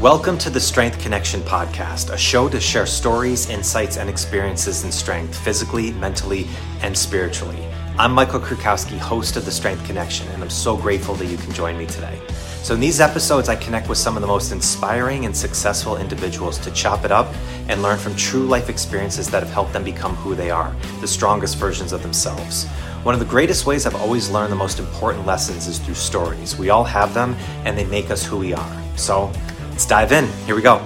Welcome to the Strength Connection Podcast, a show to share stories, insights, and experiences in strength, physically, mentally, and spiritually. I'm Michael Kurkowski, host of the Strength Connection, and I'm so grateful that you can join me today. So in these episodes, I connect with some of the most inspiring and successful individuals to chop it up and learn from true life experiences that have helped them become who they are, the strongest versions of themselves. One of the greatest ways I've always learned the most important lessons is through stories. We all have them, and they make us who we are. So let's dive in. Here we go.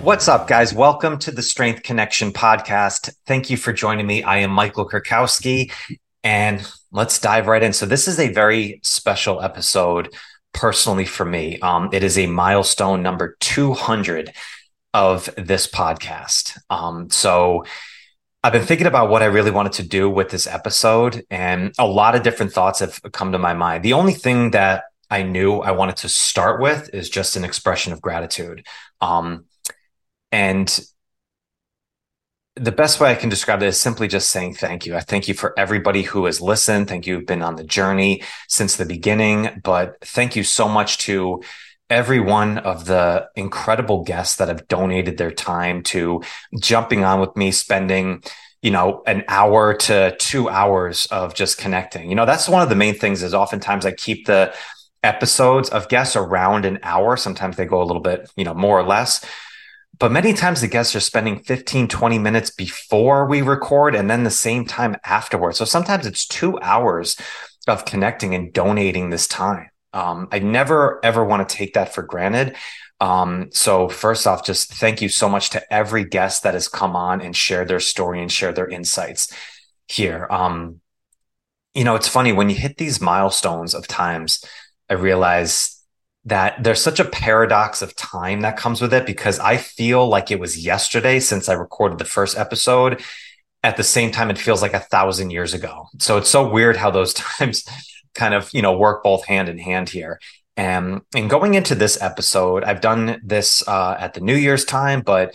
What's up, guys? Welcome to the Strength Connection Podcast. Thank you for joining me. I am Michael Kurkowski, and let's dive right in. So this is a very special episode personally for me. It is a milestone number 200 of this podcast. So I've been thinking about what I really wanted to do with this episode, and a lot of different thoughts have come to my mind. The only thing that I knew I wanted to start with is just an expression of gratitude. And the best way I can describe it is simply just saying thank you. I thank you for everybody who has listened. Thank you. You've been on the journey since the beginning, but thank you so much to every one of the incredible guests that have donated their time to jumping on with me, spending an hour to 2 hours of just connecting. That's one of the main things is oftentimes I keep the episodes of guests around an hour. Sometimes they go a little bit, more or less. But many times the guests are spending 15, 20 minutes before we record and then the same time afterwards. So sometimes it's 2 hours of connecting and donating this time. I never, ever want to take that for granted. So first off, just thank you so much to every guest that has come on and shared their story and shared their insights here. It's funny when you hit these milestones of times, I realize that there's such a paradox of time that comes with it because I feel like it was yesterday since I recorded the first episode. At the same time, it feels like 1,000 years ago. So it's so weird how those times kind of, work both hand in hand here. And going into this episode, I've done this at the New Year's time, but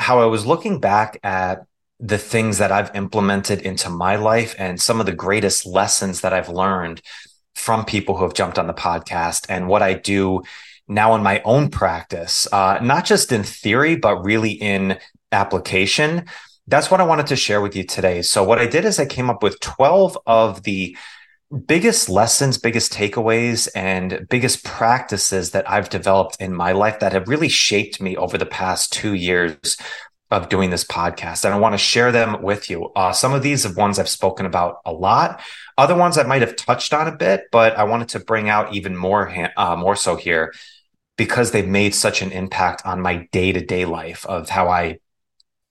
how I was looking back at the things that I've implemented into my life and some of the greatest lessons that I've learned from people who have jumped on the podcast and what I do now in my own practice, not just in theory, but really in application. That's what I wanted to share with you today. So what I did is I came up with 12 of the biggest lessons, biggest takeaways, and biggest practices that I've developed in my life that have really shaped me over the past 2 years of doing this podcast. And I want to share them with you. Some of these are ones I've spoken about a lot. Other ones I might have touched on a bit, but I wanted to bring out even more so here because they've made such an impact on my day-to-day life of how I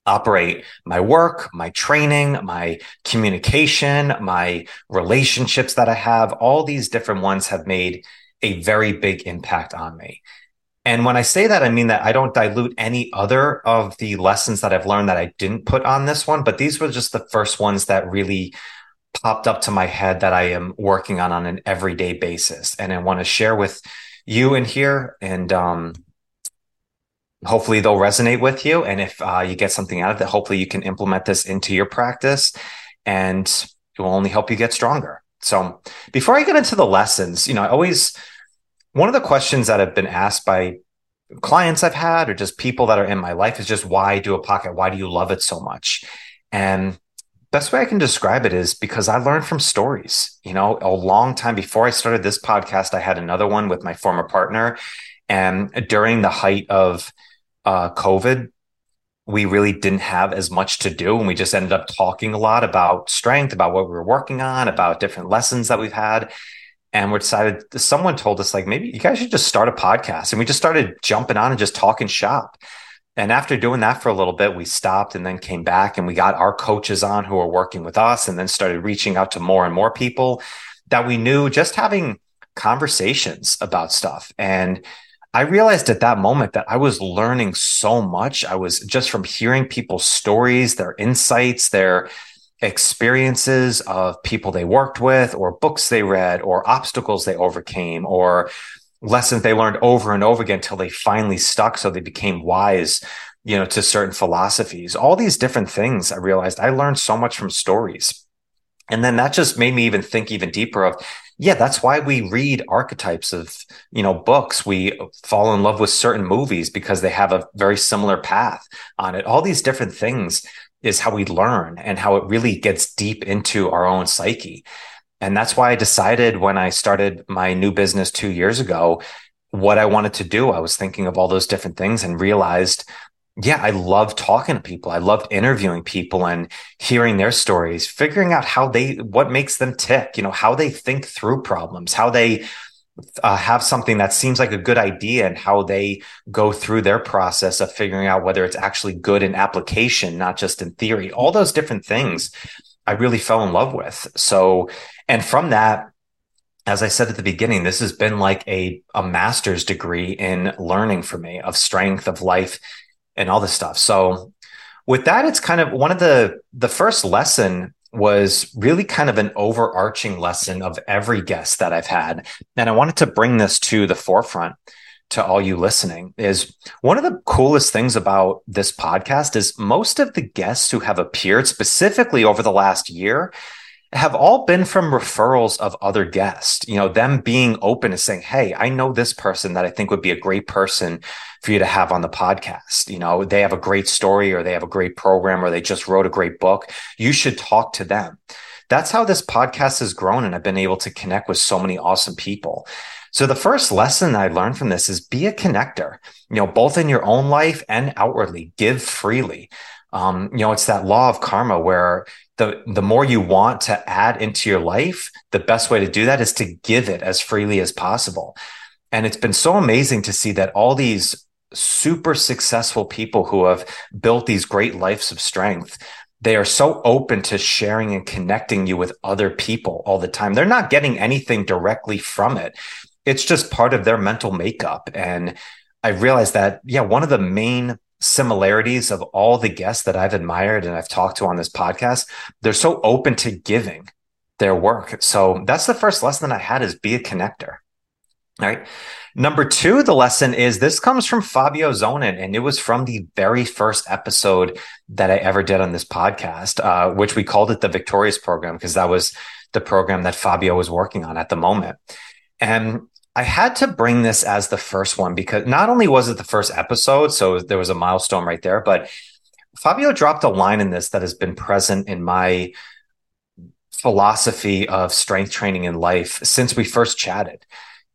operate my work, my training, my communication, my relationships that I have. All these different ones have made a very big impact on me. And when I say that, I mean that I don't dilute any other of the lessons that I've learned that I didn't put on this one, but these were just the first ones that really popped up to my head that I am working on an everyday basis. And I want to share with you in here and, hopefully they'll resonate with you. And if you get something out of it, hopefully you can implement this into your practice and it will only help you get stronger. So before I get into the lessons, one of the questions that have been asked by clients I've had or just people that are in my life is just why do a pocket? Why do you love it so much? And best way I can describe it is because I learned from stories, a long time before I started this podcast, I had another one with my former partner. And during the height of COVID, we really didn't have as much to do. And we just ended up talking a lot about strength, about what we were working on, about different lessons that we've had. And we decided, someone told us, maybe you guys should just start a podcast. And we just started jumping on and just talking shop. And after doing that for a little bit, we stopped and then came back and we got our coaches on who were working with us and then started reaching out to more and more people that we knew, just having conversations about stuff. And I realized at that moment that I was learning so much. I was just from hearing people's stories, their insights, their experiences of people they worked with or books they read or obstacles they overcame or lessons they learned over and over again until they finally stuck. So they became wise, to certain philosophies, all these different things. I realized I learned so much from stories. And then that just made me even think even deeper of, Yeah, that's why we read archetypes of, you know, books. We fall in love with certain movies because they have a very similar path on it. All these different things is how we learn and how it really gets deep into our own psyche. And that's why I decided when I started my new business 2 years ago, what I wanted to do. I was thinking of all those different things and realized, yeah, I love talking to people. I loved interviewing people and hearing their stories, figuring out how they, what makes them tick, you know, how they think through problems, how they have something that seems like a good idea and how they go through their process of figuring out whether it's actually good in application, not just in theory. All those different things I really fell in love with. So, and from that, as I said at the beginning, this has been like a master's degree in learning for me of strength, of life, and all this stuff. So with that, it's kind of one of the first lesson was really kind of an overarching lesson of every guest that I've had. And I wanted to bring this to the forefront to all you listening is one of the coolest things about this podcast is most of the guests who have appeared specifically over the last year have all been from referrals of other guests, you know, them being open and saying, hey, I know this person that I think would be a great person for you to have on the podcast. You know, they have a great story or they have a great program or they just wrote a great book. You should talk to them. That's how this podcast has grown. And I've been able to connect with so many awesome people. So the first lesson I learned from this is be a connector, you know, both in your own life and outwardly, give freely. You know, it's that law of karma where the more you want to add into your life, the best way to do that is to give it as freely as possible. And it's been so amazing to see that all these super successful people who have built these great lives of strength, they are so open to sharing and connecting you with other people all the time. They're not getting anything directly from it. It's just part of their mental makeup. And I realized that, yeah, one of the main similarities of all the guests that I've admired and I've talked to on this podcast, they're so open to giving their work. So that's the first lesson I had is be a connector. All right. Number two, the lesson is this comes from Fabio Zonin, and it was from the very first episode that I ever did on this podcast, which we called it the Victorious Program because that was the program that Fabio was working on at the moment. And I had to bring this as the first one because not only was it the first episode, so there was a milestone right there, but Fabio dropped a line in this that has been present in my philosophy of strength training in life since we first chatted.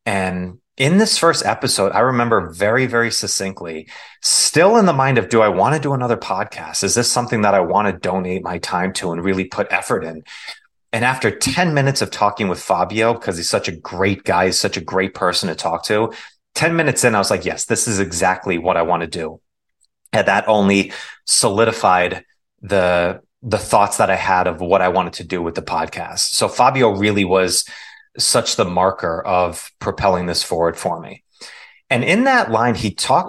And in this first episode, I remember very, very succinctly, still in the mind of, do I want to do another podcast? Is this something that I want to donate my time to and really put effort in? And after 10 minutes of talking with Fabio, because he's such a great guy, he's such a great person to talk to, 10 minutes in, I was like, yes, this is exactly what I want to do. And that only solidified the thoughts that I had of what I wanted to do with the podcast. So Fabio really was such the marker of propelling this forward for me. And in that line,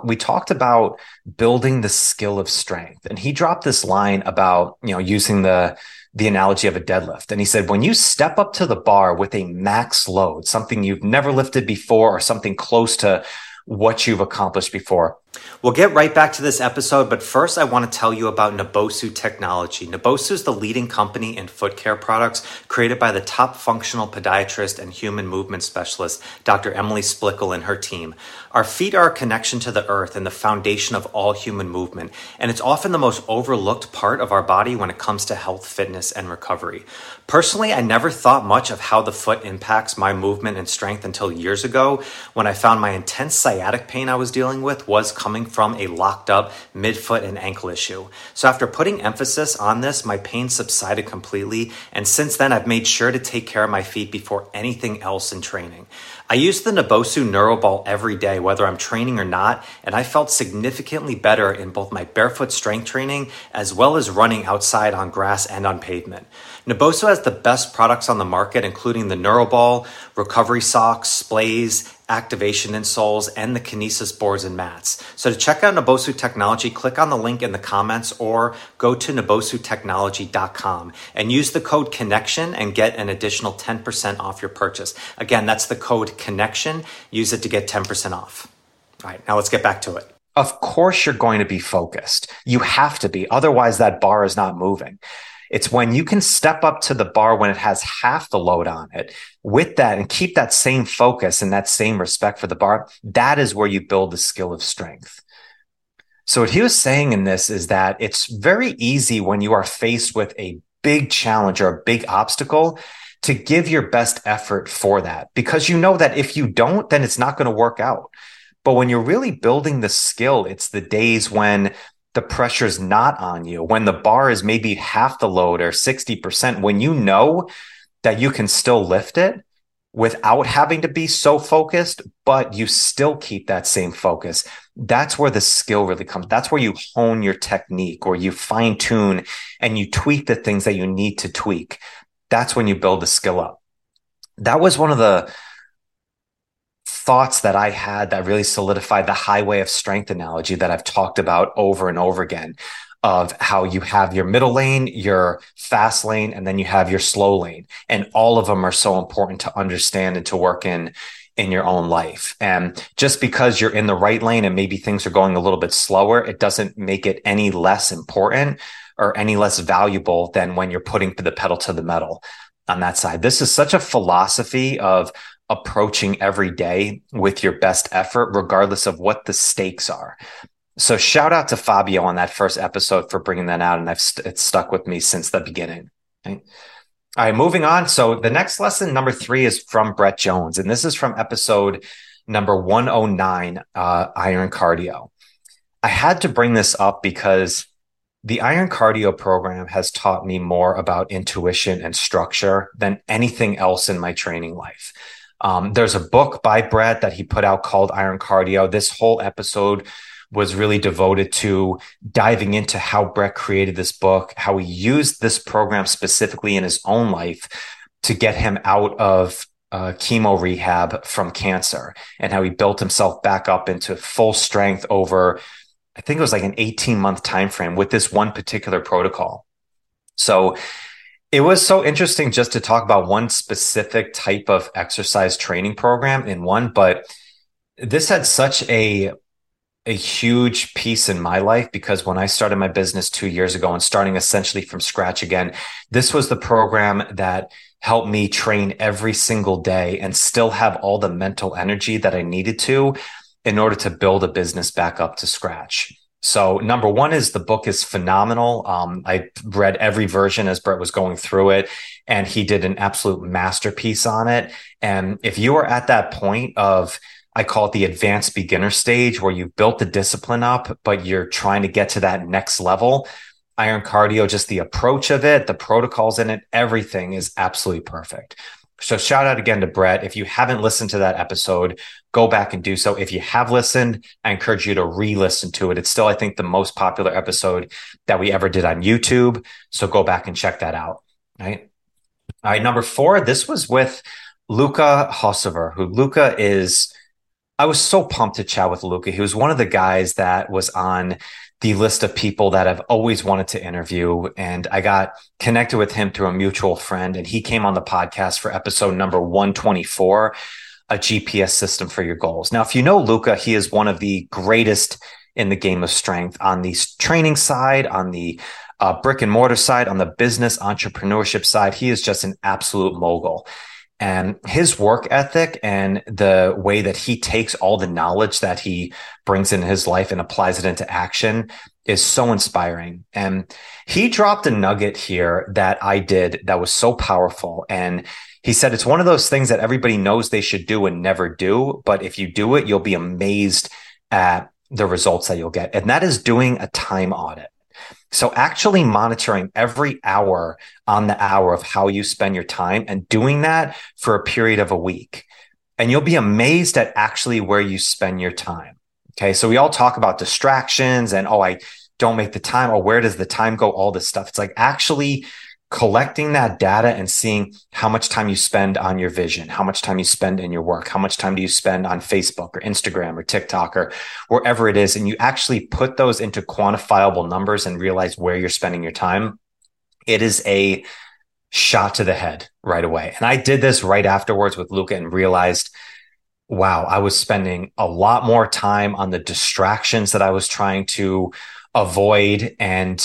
we talked about building the skill of strength. And he dropped this line about, you know, using the analogy of a deadlift. And he said, when you step up to the bar with a max load, something you've never lifted before or something close to what you've accomplished before. We'll get right back to this episode, but first I want to tell you about Naboso Technology. Naboso is the leading company in foot care products created by the top functional podiatrist and human movement specialist, Dr. Emily Splichal and her team. Our feet are a connection to the earth and the foundation of all human movement, and it's often the most overlooked part of our body when it comes to health, fitness, and recovery. Personally, I never thought much of how the foot impacts my movement and strength until years ago when I found my intense sciatic pain I was dealing with was coming from a locked up midfoot and ankle issue. So after putting emphasis on this, my pain subsided completely. And since then, I've made sure to take care of my feet before anything else in training. I use the Naboso NeuroBall every day, whether I'm training or not, and I felt significantly better in both my barefoot strength training as well as running outside on grass and on pavement. Naboso has the best products on the market, including the NeuroBall, recovery socks, splays, activation insoles, and the Kinesis boards and mats. So to check out Naboso Technology, click on the link in the comments or go to nabosotechnology.com and use the code CONNECTION and get an additional 10% off your purchase. Again, that's the code CONNECTION. Use it to get 10% off. All right, now let's get back to it. Of course, you're going to be focused. You have to be. Otherwise, that bar is not moving. It's when you can step up to the bar when it has half the load on it with that and keep that same focus and that same respect for the bar. That is where you build the skill of strength. So what he was saying in this is that it's very easy when you are faced with a big challenge or a big obstacle to give your best effort for that, because you know that if you don't, then it's not going to work out. But when you're really building the skill, it's the days when the pressure's not on you, when the bar is maybe half the load or 60%, when you know that you can still lift it without having to be so focused, but you still keep that same focus. That's where the skill really comes. That's where you hone your technique or you fine tune and you tweak the things that you need to tweak. That's when you build the skill up. That was one of the thoughts that I had that really solidified the highway of strength analogy that I've talked about over and over again, of how you have your middle lane, your fast lane, and then you have your slow lane. And all of them are so important to understand and to work in your own life. And just because you're in the right lane and maybe things are going a little bit slower, it doesn't make it any less important or any less valuable than when you're putting the pedal to the metal on that side. This is such a philosophy of approaching every day with your best effort, regardless of what the stakes are. So shout out to Fabio on that first episode for bringing that out. And it's stuck with me since the beginning. Okay. All right, moving on. So the next lesson, number 3, is from Brett Jones. And this is from episode number 109, Iron Cardio. I had to bring this up because the Iron Cardio program has taught me more about intuition and structure than anything else in my training life. There's a book by Brett that he put out called Iron Cardio. This whole episode was really devoted to diving into how Brett created this book, how he used this program specifically in his own life to get him out of chemo rehab from cancer, and how he built himself back up into full strength over, I think it was like an 18-month time frame with this one particular protocol. So it was so interesting just to talk about one specific type of exercise training program in one, but this had such a huge piece in my life, because when I started my business 2 years ago and starting essentially from scratch again, this was the program that helped me train every single day and still have all the mental energy that I needed to in order to build a business back up to scratch. So number 1 is the book is phenomenal. I read every version as Brett was going through it, and he did an absolute masterpiece on it. And if you are at that point of, I call it the advanced beginner stage, where you've built the discipline up, but you're trying to get to that next level, Iron Cardio, just the approach of it, the protocols in it, everything is absolutely perfect. So shout out again to Brett. If you haven't listened to that episode, go back and do so. If you have listened, I encourage you to re-listen to it. It's still, I think, the most popular episode that we ever did on YouTube. So go back and check that out. Right? All right. Number 4, this was with Luca Hossever, who Luca is... I was so pumped to chat with Luca. He was one of the guys that was on the list of people that I've always wanted to interview. And I got connected with him through a mutual friend, and he came on the podcast for episode number 124, A GPS System for Your Goals. Now, if you know Luca, he is one of the greatest in the game of strength on the training side, on the brick and mortar side, on the business entrepreneurship side. He is just an absolute mogul. And his work ethic and the way that he takes all the knowledge that he brings in his life and applies it into action is so inspiring. And he dropped a nugget here that I did that was so powerful. And he said, it's one of those things that everybody knows they should do and never do. But if you do it, you'll be amazed at the results that you'll get. And that is doing a time audit. So actually monitoring every hour on the hour of how you spend your time, and doing that for a period of a week. And you'll be amazed at actually where you spend your time. Okay. So we all talk about distractions and, oh, I don't make the time, or where does the time go? All this stuff. It's like actually collecting that data and seeing how much time you spend on your vision, how much time you spend in your work, how much time do you spend on Facebook or Instagram or TikTok or wherever it is. And you actually put those into quantifiable numbers and realize where you're spending your time. It is a shot to the head right away. And I did this right afterwards with Luca and realized, wow, I was spending a lot more time on the distractions that I was trying to avoid and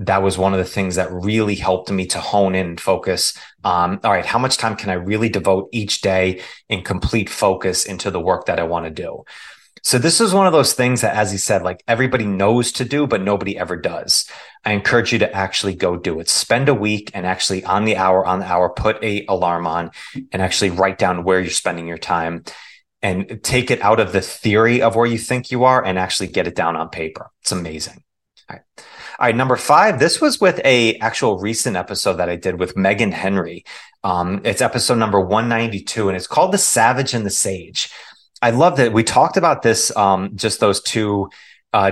that was one of the things that really helped me to hone in and focus. All right, how much time can I really devote each day in complete focus into the work that I want to do? So this is one of those things that, as he said, like everybody knows to do, but nobody ever does. I encourage you to actually go do it. Spend a week and actually on the hour, put an alarm on and actually write down where you're spending your time and take it out of the theory of where you think you are and actually get it down on paper. It's amazing. All right. Number 5, this was with a actual recent episode that I did with Megan Henry. It's episode number 192, and it's called The Savage and the Sage. I love that we talked about this, just those two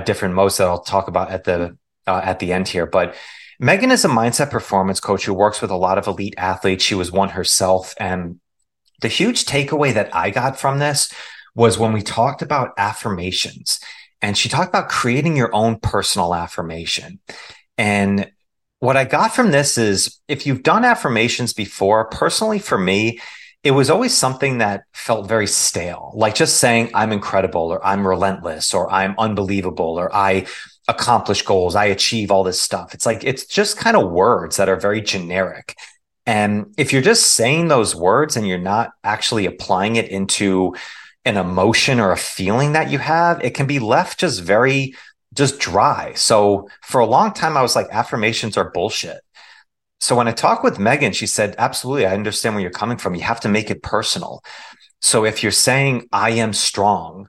different modes that I'll talk about at the end here. But Megan is a mindset performance coach who works with a lot of elite athletes. She was one herself. And the huge takeaway that I got from this was when we talked about affirmations, and she talked about creating your own personal affirmation. And what I got from this is, if you've done affirmations before, personally for me, it was always something that felt very stale, like just saying I'm incredible or I'm relentless or I'm unbelievable or I accomplish goals, I achieve all this stuff. It's like, it's just kind of words that are very generic. And if you're just saying those words and you're not actually applying it into an emotion or a feeling that you have, it can be left just dry. So for a long time, I was like, affirmations are bullshit. So when I talked with Megan, she said, absolutely, I understand where you're coming from. You have to make it personal. So if you're saying, I am strong,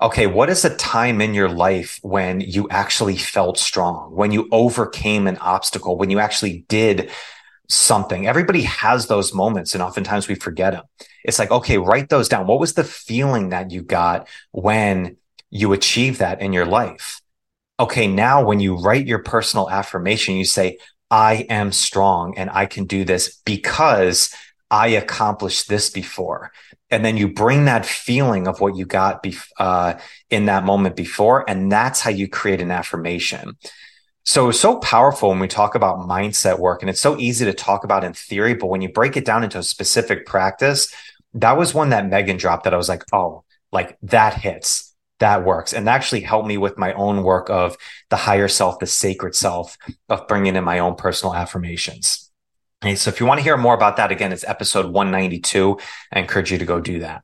okay, what is a time in your life when you actually felt strong, when you overcame an obstacle, when you actually did something? Everybody has those moments, and oftentimes we forget them. It's like, okay, write those down. What was the feeling that you got when you achieved that in your life? Okay, now when you write your personal affirmation, you say, I am strong and I can do this because I accomplished this before. And then you bring that feeling of what you got in that moment before, and that's how you create an affirmation. So it's so powerful when we talk about mindset work, and it's so easy to talk about in theory, but when you break it down into a specific practice, that was one that Megan dropped that I was like, oh, like that hits. That works. And actually helped me with my own work of the higher self, the sacred self, of bringing in my own personal affirmations. Okay, so if you want to hear more about that, again, it's episode 192. I encourage you to go do that.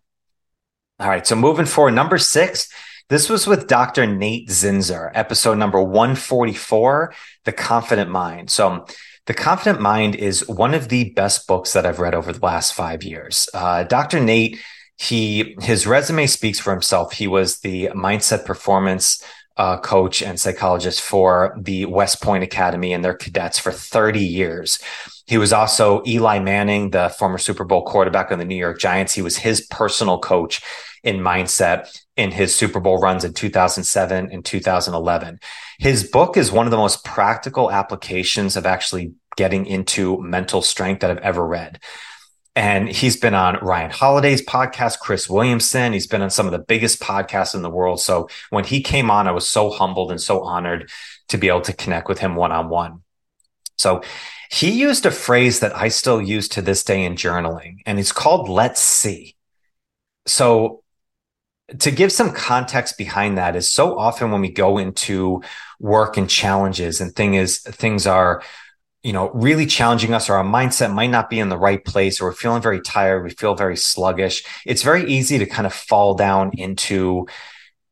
All right. So moving forward, number 6, this was with Dr. Nate Zinsser, episode number 144, The Confident Mind. So The Confident Mind is one of the best books that I've read over the last 5 years. Dr. Nate, his resume speaks for himself. He was the mindset performance coach and psychologist for the West Point Academy and their cadets for 30 years. He was also Eli Manning, the former Super Bowl quarterback on the New York Giants. He was his personal coach in mindset in his Super Bowl runs in 2007 and 2011. His book is one of the most practical applications of actually getting into mental strength that I've ever read. And he's been on Ryan Holiday's podcast, Chris Williamson. He's been on some of the biggest podcasts in the world. So when he came on, I was so humbled and so honored to be able to connect with him one-on-one. So he used a phrase that I still use to this day in journaling, and it's called let's see. So to give some context behind that is, so often when we go into work and challenges and things are, really challenging us, or our mindset might not be in the right place, or we're feeling very tired, we feel very sluggish, it's very easy to kind of fall down into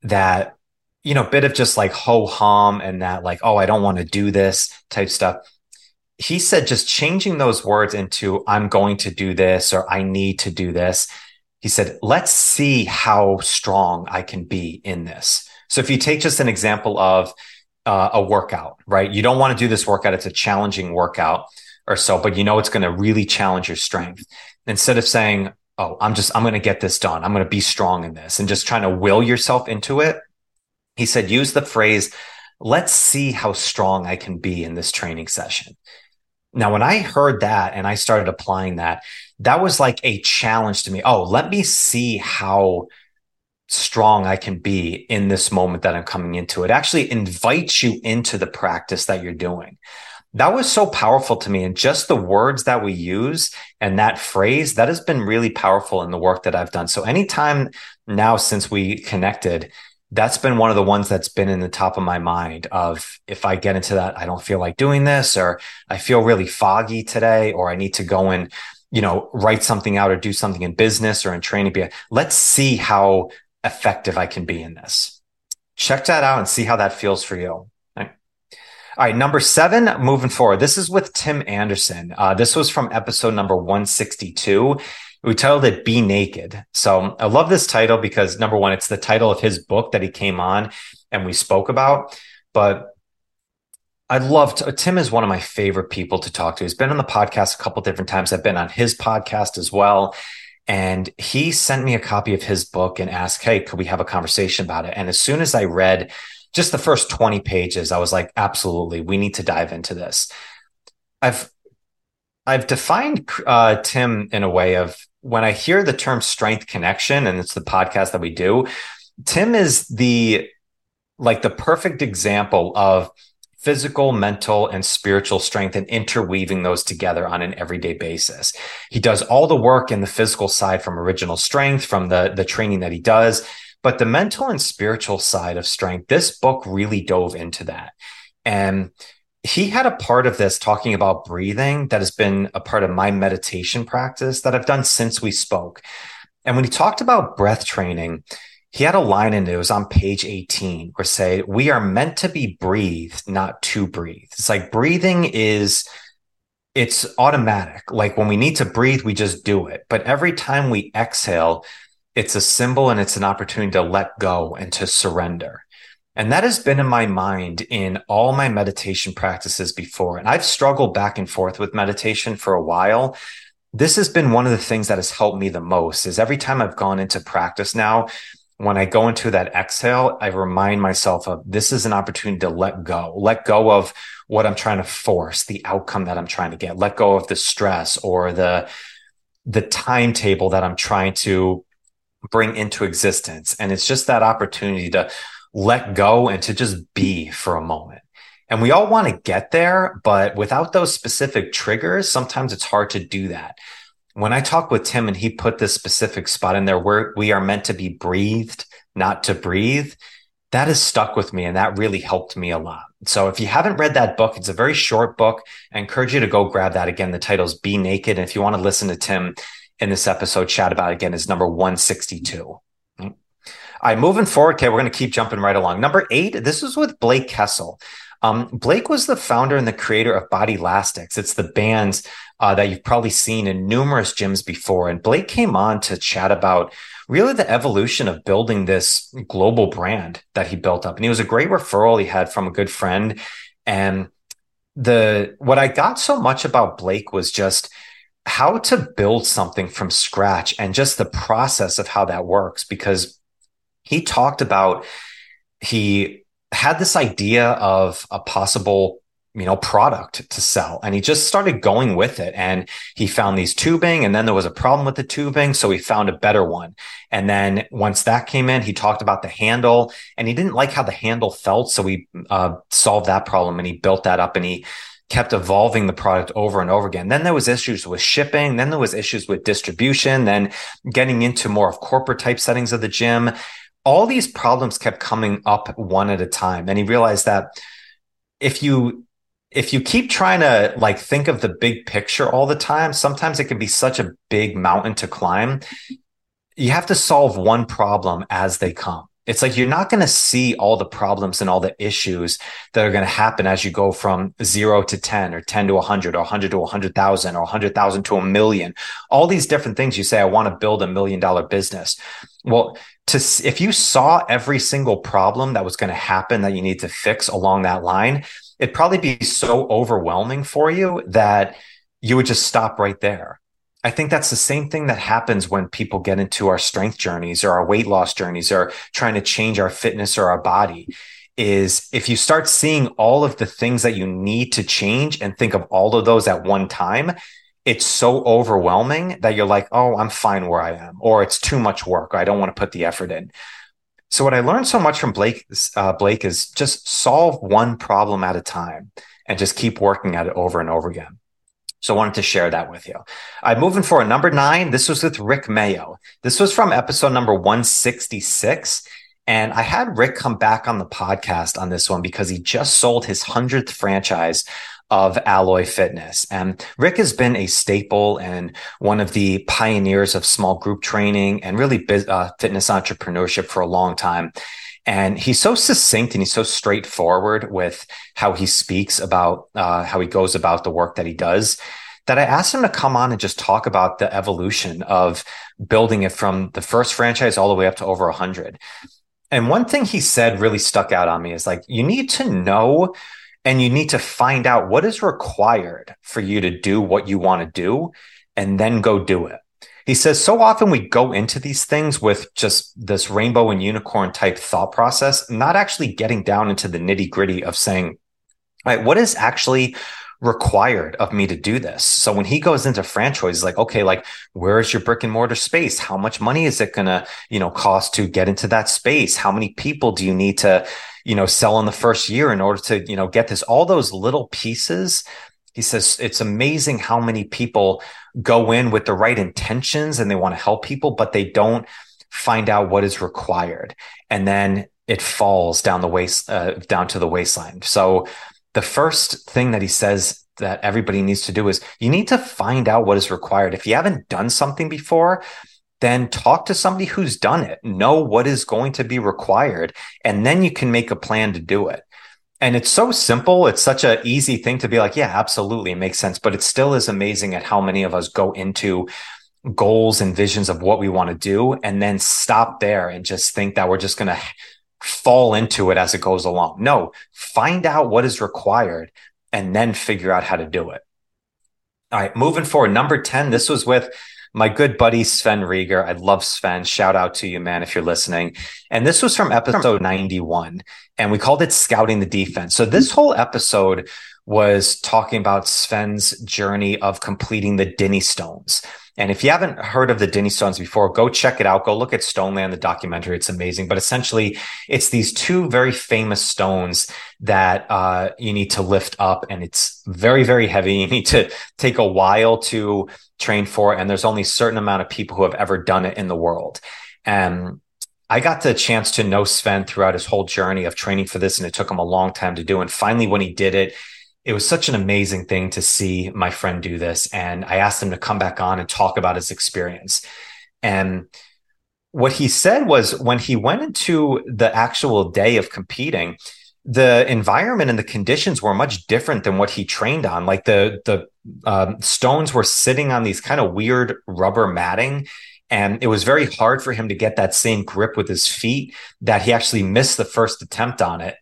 that, bit of just like ho-hum and that like, oh, I don't want to do this type stuff. He said just changing those words into I'm going to do this or I need to do this. He said, let's see how strong I can be in this. So if you take just an example of a workout, right? You don't want to do this workout. It's a challenging workout or so, but it's going to really challenge your strength. Instead of saying, oh, I'm going to get this done, I'm going to be strong in this, and just trying to will yourself into it, he said, use the phrase, let's see how strong I can be in this training session. Now, when I heard that and I started applying that was like a challenge to me. Oh, let me see how strong I can be in this moment that I'm coming into. It actually invites you into the practice that you're doing. That was so powerful to me. And just the words that we use and that phrase, that has been really powerful in the work that I've done. So anytime now since we connected that's been one of the ones that's been in the top of my mind of, if I get into that, I don't feel like doing this, or I feel really foggy today, or I need to go and, you know, write something out or do something in business or in training. Let's see how effective I can be in this. Check that out and see how that feels for you. All right, number 7, moving forward. This is with Tim Anderson. This was from episode number 162. We titled it Be Naked. So I love this title because, number one, it's the title of his book that he came on and we spoke about. But I love, Tim is one of my favorite people to talk to. He's been on the podcast a couple of different times. I've been on his podcast as well. And he sent me a copy of his book and asked, hey, could we have a conversation about it? And as soon as I read just the first 20 pages, I was like, absolutely, we need to dive into this. I've defined Tim in a way of, when I hear the term strength connection, and it's the podcast that we do, Tim is the perfect example of physical, mental, and spiritual strength and interweaving those together on an everyday basis. He does all the work in the physical side from original strength, from the training that he does. But the mental and spiritual side of strength, this book really dove into that. And he had a part of this talking about breathing that has been a part of my meditation practice that I've done since we spoke. And when he talked about breath training, he had a line in it. It was on page 18 where said, we are meant to be breathed, not to breathe. It's like breathing is, it's automatic. Like when we need to breathe, we just do it. But every time we exhale, it's a symbol and it's an opportunity to let go and to surrender. And that has been in my mind in all my meditation practices before. And I've struggled back and forth with meditation for a while. This has been one of the things that has helped me the most is every time I've gone into practice now, when I go into that exhale, I remind myself of this is an opportunity to let go of what I'm trying to force, the outcome that I'm trying to get, let go of the stress or the timetable that I'm trying to bring into existence. And it's just that opportunity to let go and to just be for a moment. And we all want to get there, but without those specific triggers, sometimes it's hard to do that. When I talk with Tim and he put this specific spot in there where we are meant to be breathed, not to breathe, that has stuck with me and that really helped me a lot. So if you haven't read that book, it's a very short book. I encourage you to go grab that. Again, the title is Be Naked. And if you want to listen to Tim in this episode, chat about it again, is number 162. All right, moving forward, okay, we're going to keep jumping right along. Number 8, this is with Blake Kessel. Blake was the founder and the creator of Body Elastics. It's the bands that you've probably seen in numerous gyms before. And Blake came on to chat about really the evolution of building this global brand that he built up. And he was a great referral he had from a good friend. And what I got so much about Blake was just how to build something from scratch and just the process of how that works, because he talked about, he had this idea of a possible, product to sell, and he just started going with it. And he found these tubing, and then there was a problem with the tubing, so he found a better one. And then once that came in, he talked about the handle, and he didn't like how the handle felt, so he solved that problem, and he built that up, and he kept evolving the product over and over again. Then there was issues with shipping. Then there was issues with distribution, then getting into more of corporate type settings of the gym. All these problems kept coming up one at a time. And he realized that if you keep trying to think of the big picture all the time, sometimes it can be such a big mountain to climb. You have to solve one problem as they come. It's like you're not going to see all the problems and all the issues that are going to happen as you go from 0 to 10 or 10 to 100 or 100 to 100,000 or 100,000 to 1 million. All these different things you say, I want to build $1 million business. Well, if you saw every single problem that was going to happen that you need to fix along that line, it'd probably be so overwhelming for you that you would just stop right there. I think that's the same thing that happens when people get into our strength journeys or our weight loss journeys or trying to change our fitness or our body, is if you start seeing all of the things that you need to change and think of all of those at one time, it's so overwhelming that you're like, oh, I'm fine where I am, or it's too much work, or I don't want to put the effort in. So what I learned so much from Blake is just solve one problem at a time and just keep working at it over and over again. So I wanted to share that with you. I'm moving forward. Number 9, this was with Rick Mayo. This was from episode number 166. And I had Rick come back on the podcast on this one because he just sold his 100th franchise of Alloy Fitness. And Rick has been a staple and one of the pioneers of small group training and really fitness entrepreneurship for a long time. And he's so succinct and he's so straightforward with how he speaks about how he goes about the work that he does, that I asked him to come on and just talk about the evolution of building it from the first franchise all the way up to over 100. And one thing he said really stuck out on me is like, you need to know and you need to find out what is required for you to do what you want to do and then go do it. He says, so often we go into these things with just this rainbow and unicorn type thought process, not actually getting down into the nitty gritty of saying, all right, what is actually required of me to do this? So when he goes into franchise, like, okay, like, where is your brick and mortar space? How much money is it going to, cost to get into that space? How many people do you need to, sell in the first year in order to, get this? All those little pieces. He says, it's amazing how many people go in with the right intentions and they want to help people, but they don't find out what is required. And then it falls down the waist, down to the waistline. So the first thing that he says that everybody needs to do is you need to find out what is required. If you haven't done something before, then talk to somebody who's done it. Know what is going to be required, and then you can make a plan to do it. And it's so simple. It's such an easy thing to be like, yeah, absolutely, it makes sense. But it still is amazing at how many of us go into goals and visions of what we want to do and then stop there and just think that we're just going to fall into it as it goes along. No, find out what is required and then figure out how to do it. All right, moving forward. Number 10, this was with my good buddy, Sven Rieger. I love Sven. Shout out to you, man, if you're listening. And this was from episode 91, and we called it Scouting the Defense. So this whole episode was talking about Sven's journey of completing the Dinny Stones. And if you haven't heard of the Dinny Stones before, go check it out. Go look at Stone Land, the documentary. It's amazing. But essentially, it's these two very famous stones that you need to lift up. And it's very, very heavy. You need to take a while to train for it. And there's only a certain amount of people who have ever done it in the world. And I got the chance to know Sven throughout his whole journey of training for this. And it took him a long time to do. And finally, when he did it, it was such an amazing thing to see my friend do this. And I asked him to come back on and talk about his experience. And what he said was when he went into the actual day of competing, the environment and the conditions were much different than what he trained on. Like the stones were sitting on these kind of weird rubber matting, and it was very hard for him to get that same grip with his feet that he actually missed the first attempt on it.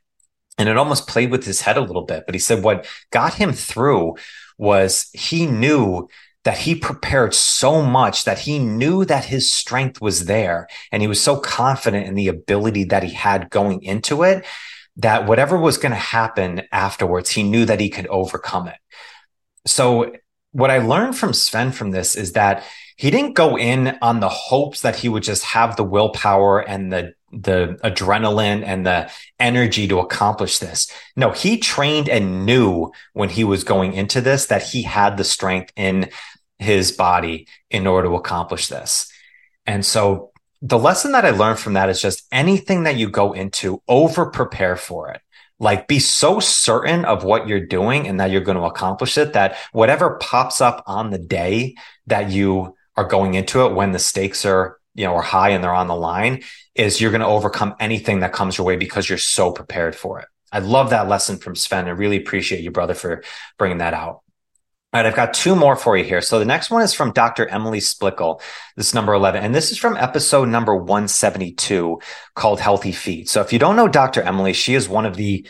And it almost played with his head a little bit. But he said what got him through was he knew that he prepared so much that he knew that his strength was there. And he was so confident in the ability that he had going into it that whatever was going to happen afterwards, he knew that he could overcome it. So what I learned from Sven from this is that he didn't go in on the hopes that he would just have the willpower and the adrenaline and the energy to accomplish this. No, he trained and knew when he was going into this that he had the strength in his body in order to accomplish this. And so the lesson that I learned from that is just anything that you go into, over prepare for it. Like, be so certain of what you're doing and that you're going to accomplish it that whatever pops up on the day that you are going into it, when the stakes are are high and they're on the line, is you're going to overcome anything that comes your way because you're so prepared for it. I love that lesson from Sven. I really appreciate you, brother, for bringing that out. All right, I've got two more for you here. So the next one is from Dr. Emily Splichal. This is number 11, and this is from episode number 172 called Healthy Feet. So if you don't know Dr. Emily, she is one of the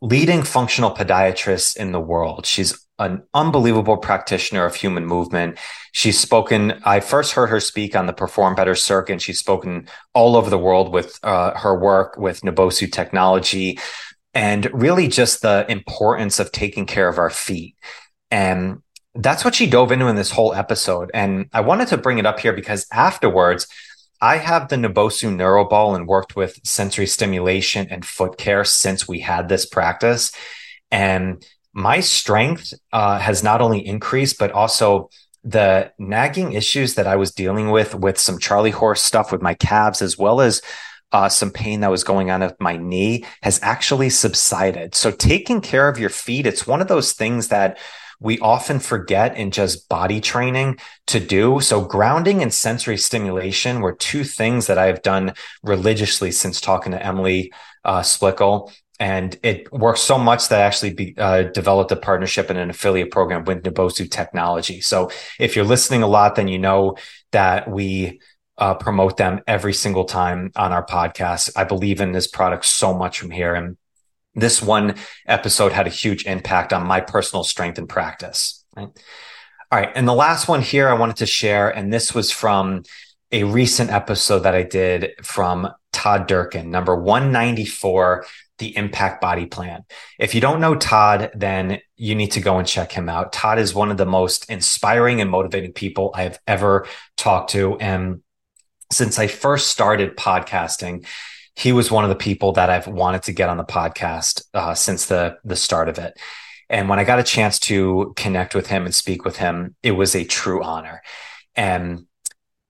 leading functional podiatrists in the world. She's an unbelievable practitioner of human movement. She's spoken, I first heard her speak on the Perform Better Circuit, and she's spoken all over the world with her work with Naboso Technology, and really just the importance of taking care of our feet. And that's what she dove into in this whole episode. And I wanted to bring it up here because afterwards, I have the Naboso Neuro Ball and worked with sensory stimulation and foot care since we had this practice. And my strength has not only increased, but also the nagging issues that I was dealing with some Charlie horse stuff with my calves, as well as some pain that was going on with my knee has actually subsided. So taking care of your feet, it's one of those things that we often forget in just body training to do. So grounding and sensory stimulation were two things that I've done religiously since talking to Emily Splichal. And it works so much that I actually developed a partnership and an affiliate program with Naboso Technology. So if you're listening a lot, then you know that we promote them every single time on our podcast. I believe in this product so much from here. And this one episode had a huge impact on my personal strength and practice. Right? All right. And the last one here I wanted to share, and this was from a recent episode that I did from Todd Durkin, number 194, The Impact Body Plan. If you don't know Todd, then you need to go and check him out. Todd is one of the most inspiring and motivating people I have ever talked to. And since I first started podcasting, he was one of the people that I've wanted to get on the podcast since the start of it. And when I got a chance to connect with him and speak with him, it was a true honor. And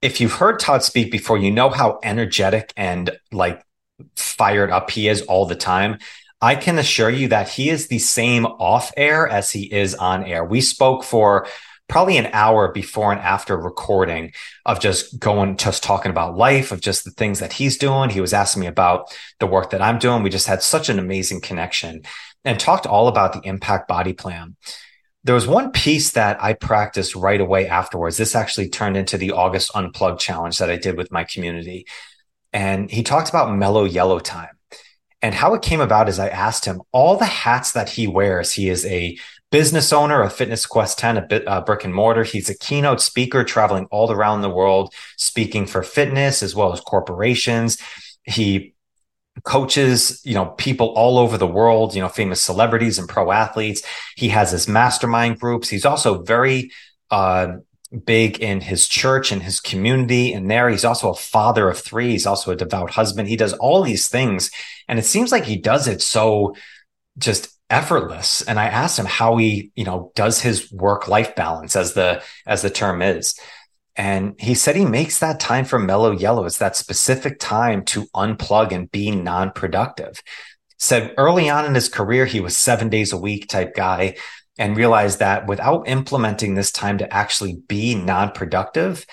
if you've heard Todd speak before, you know how energetic and like fired up he is all the time. I can assure you that he is the same off air as he is on air. We spoke for probably an hour before and after recording of just talking about life, of just the things that he's doing. He was asking me about the work that I'm doing. We just had such an amazing connection and talked all about the Impact Body Plan. There was one piece that I practiced right away afterwards. This actually turned into the August Unplugged Challenge that I did with my community. And he talked about mellow yellow time. And how it came about is I asked him all the hats that he wears. He is a business owner of Fitness Quest 10, a brick and mortar. He's a keynote speaker traveling all around the world, speaking for fitness as well as corporations. He coaches, people all over the world, famous celebrities and pro athletes. He has his mastermind groups. He's also very big in his church and his community. And there, he's also a father of three. He's also a devout husband. He does all these things. And it seems like he does it so just effortless. And I asked him how he, does his work-life balance, as the term is. And he said he makes that time for mellow yellow. It's that specific time to unplug and be non-productive. Said early on in his career, he was 7 days a week type guy, and realized that without implementing this time to actually be non-productive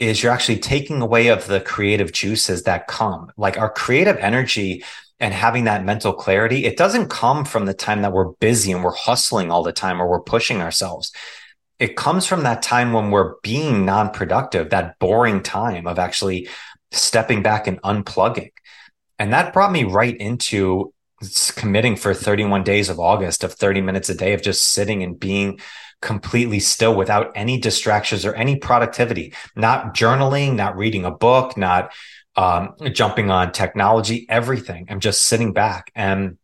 is you're actually taking away of the creative juices that come. Like our creative energy and having that mental clarity, it doesn't come from the time that we're busy and we're hustling all the time or we're pushing ourselves. It comes from that time when we're being non-productive, that boring time of actually stepping back and unplugging. And that brought me right into committing for 31 days of August of 30 minutes a day of just sitting and being completely still without any distractions or any productivity, not journaling, not reading a book, not jumping on technology, everything. I'm just sitting back. And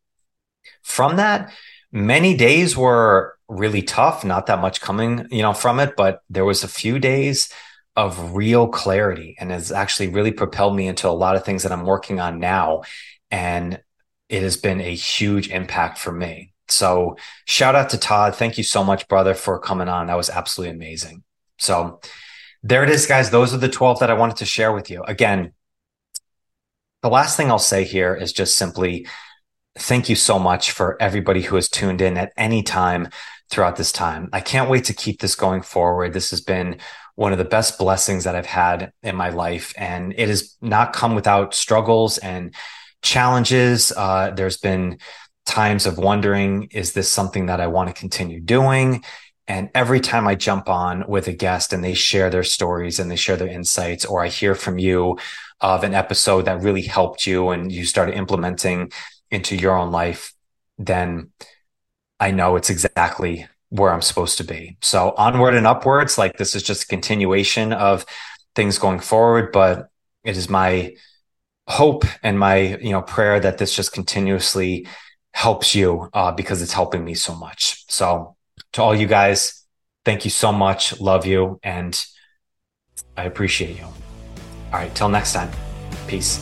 from that, many days were really tough, not that much coming, from it, but there was a few days of real clarity, and it's actually really propelled me into a lot of things that I'm working on now. And it has been a huge impact for me. So shout out to Todd. Thank you so much, brother, for coming on. That was absolutely amazing. So there it is, guys. Those are the 12 that I wanted to share with you. Again, the last thing I'll say here is just simply thank you so much for everybody who has tuned in at any time throughout this time. I can't wait to keep this going forward. This has been one of the best blessings that I've had in my life, and it has not come without struggles and challenges. There's been times of wondering, is this something that I want to continue doing? And every time I jump on with a guest and they share their stories and they share their insights, or I hear from you of an episode that really helped you and you started implementing into your own life, then I know it's exactly where I'm supposed to be. So onward and upwards, like this is just a continuation of things going forward, but it is my hope and my, prayer that this just continuously helps you because it's helping me so much. So to all you guys, thank you so much. Love you. And I appreciate you. All right. Till next time. Peace.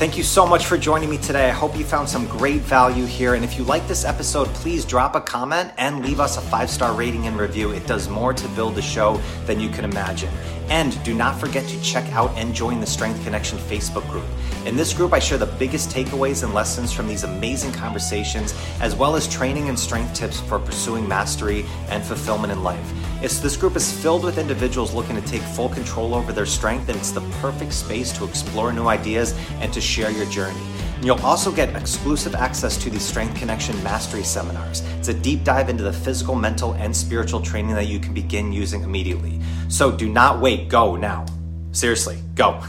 Thank you so much for joining me today. I hope you found some great value here. And if you like this episode, please drop a comment and leave us a 5-star rating and review. It does more to build the show than you can imagine. And do not forget to check out and join the Strength Connection Facebook group. In this group, I share the biggest takeaways and lessons from these amazing conversations, as well as training and strength tips for pursuing mastery and fulfillment in life. This group is filled with individuals looking to take full control over their strength, and it's the perfect space to explore new ideas and to share your journey. And you'll also get exclusive access to the Strength Connection Mastery Seminars. It's a deep dive into the physical, mental, and spiritual training that you can begin using immediately. So do not wait, go now. Seriously, go. All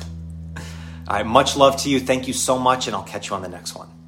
right, much love to you. Thank you so much, and I'll catch you on the next one.